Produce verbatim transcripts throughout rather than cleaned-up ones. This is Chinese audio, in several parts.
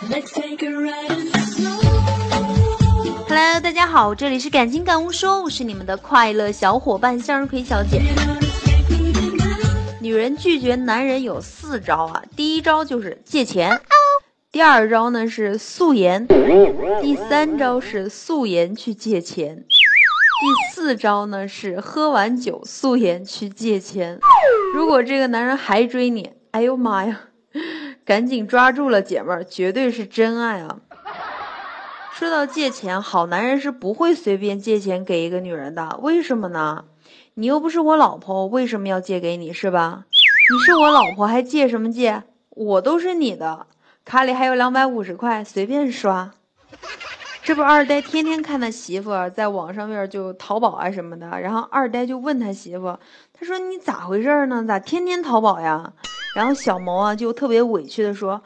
Hello， 大家好，这里是感情感悟说，我是你们的快乐小伙伴向日葵小姐。女人拒绝男人有四招啊，第一招就是借钱，第二招呢是素颜，第三招是素颜去借钱，第四招呢是喝完酒素颜去借钱。如果这个男人还追你，哎呦妈呀，赶紧抓住了，姐妹儿绝对是真爱啊！说到借钱，好男人是不会随便借钱给一个女人的，为什么呢？你又不是我老婆，为什么要借给你，是吧？你是我老婆还借什么借？我都是你的，卡里还有两百五十块，随便刷。这不二呆天天看他媳妇在网上面就淘宝啊什么的，然后二呆就问他媳妇，他说你咋回事呢？咋天天淘宝呀？然后小毛啊就特别委屈的说，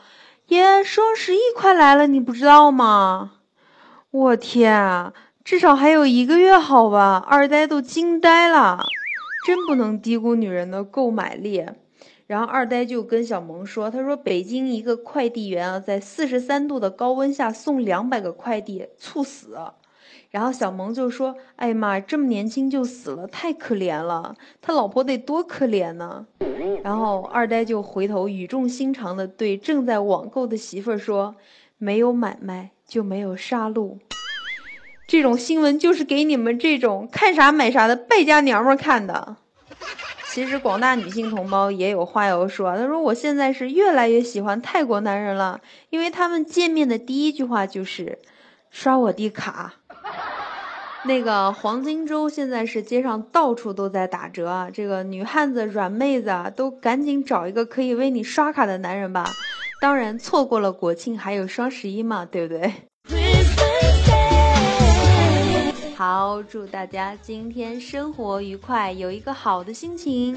爷，双十一快来了，你不知道吗？我天啊，至少还有一个月好吧？二呆都惊呆了，真不能低估女人的购买力。然后二呆就跟小萌说，他说北京一个快递员啊在四十三度的高温下送两百个快递猝死。然后小萌就说，哎妈，这么年轻就死了，太可怜了，他老婆得多可怜呢。然后二呆就回头语重心长地对正在网购的媳妇儿说，没有买卖就没有杀戮，这种新闻就是给你们这种看啥买啥的败家娘们看的。其实广大女性同胞也有话要说，她说我现在是越来越喜欢泰国男人了，因为他们见面的第一句话就是刷我的卡。那个黄金周现在是街上到处都在打折啊，这个女汉子软妹子啊都赶紧找一个可以为你刷卡的男人吧，当然错过了国庆还有双十一嘛，对不对？好，祝大家今天生活愉快，有一个好的心情。